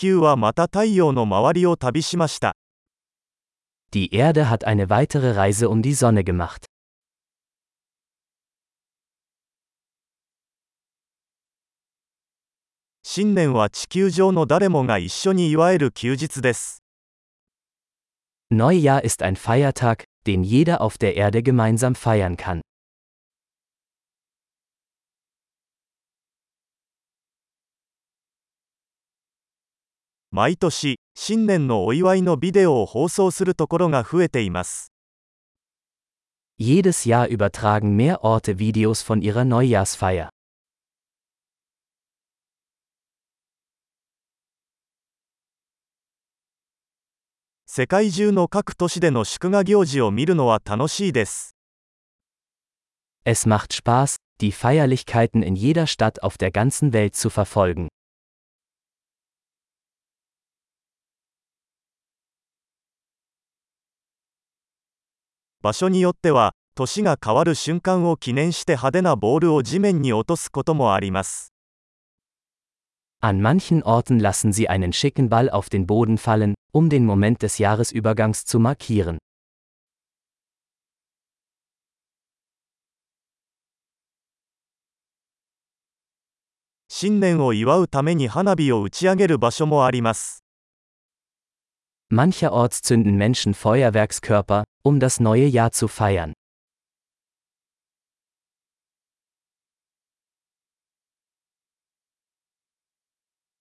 球はまた太陽の周りを旅しました。Die Erde hat eine weitere Reise um die Sonne gemacht. 新年は地球上の誰もが一緒に祝える休日です。Neujahr ist ein Feiertag, den jeder auf der Erde gemeinsam feiern kann. 毎年、新年のお祝いのビデオを放送するところが増えています。Jedes Jahr übertragen mehr Orte Videos von ihrer Neujahrsfeier.世界中の各都市での祝賀行事を見るのは楽しいです。Es macht Spaß, die Feierlichkeiten in jeder Stadt auf der ganzen Welt zu verfolgen. 場所によっては、年が変わる瞬間を記念して派手なボールを地面に落とすこともあります。An manchen Orten lassen sie einen schicken Ball auf den Boden fallen, um den Moment des Jahresübergangs zu markieren. 新年を祝うために花火を打ち上げる場所もあります。Mancherorts zünden Menschen Feuerwerkskörper, um das neue Jahr zu feiern.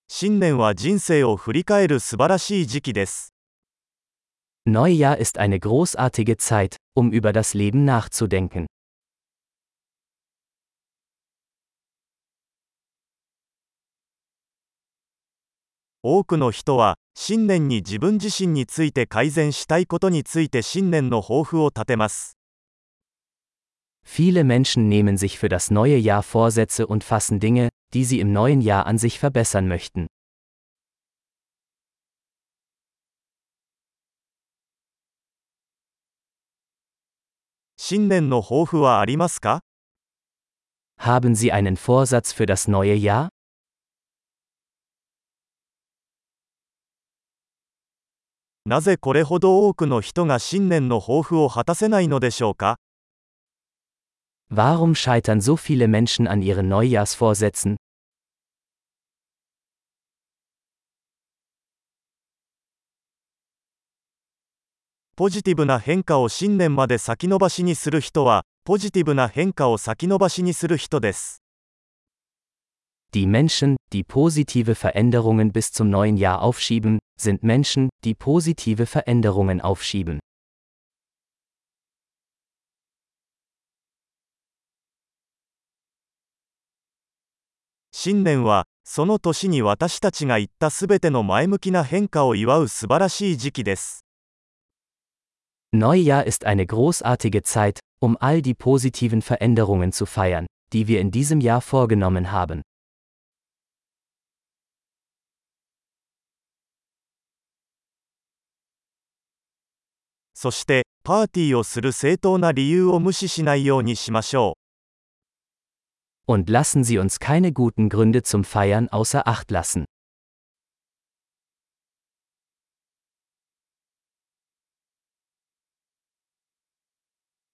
新年は人生を振り返る素晴らしい時期です。Neujahr ist eine großartige Zeit, um über das Leben nachzudenken. 多くの人は、新年に自分自身について改善したいことについて新年の抱負を立てます。Viele Menschen nehmen sich für das neue Jahr Vorsätze und fassen Dinge,die sie im neuen Jahr an sich verbessern möchten. Haben Sie einen Vorsatz für das neue Jahr? Warum scheitern so viele Menschen an ihren Neujahrsvorsätzen?ポジティブな変化を新年まで先延ばしにする人は、ポジティブな変化を先延ばしにする人です。Die Menschen, die positive Veränderungen bis zum neuen Jahr aufschieben, sind Menschen, die positive Veränderungen aufschieben. 新年は、その年に私たちが言ったすべての前向きな変化を祝う素晴らしい時期です。Neujahr ist eine großartige Zeit, um all die positiven Veränderungen zu feiern, die wir in diesem Jahr vorgenommen haben. そして、パーティーをする正当な理由を無視しないようにしましょう。Und lassen Sie uns keine guten Gründe zum Feiern außer Acht lassen.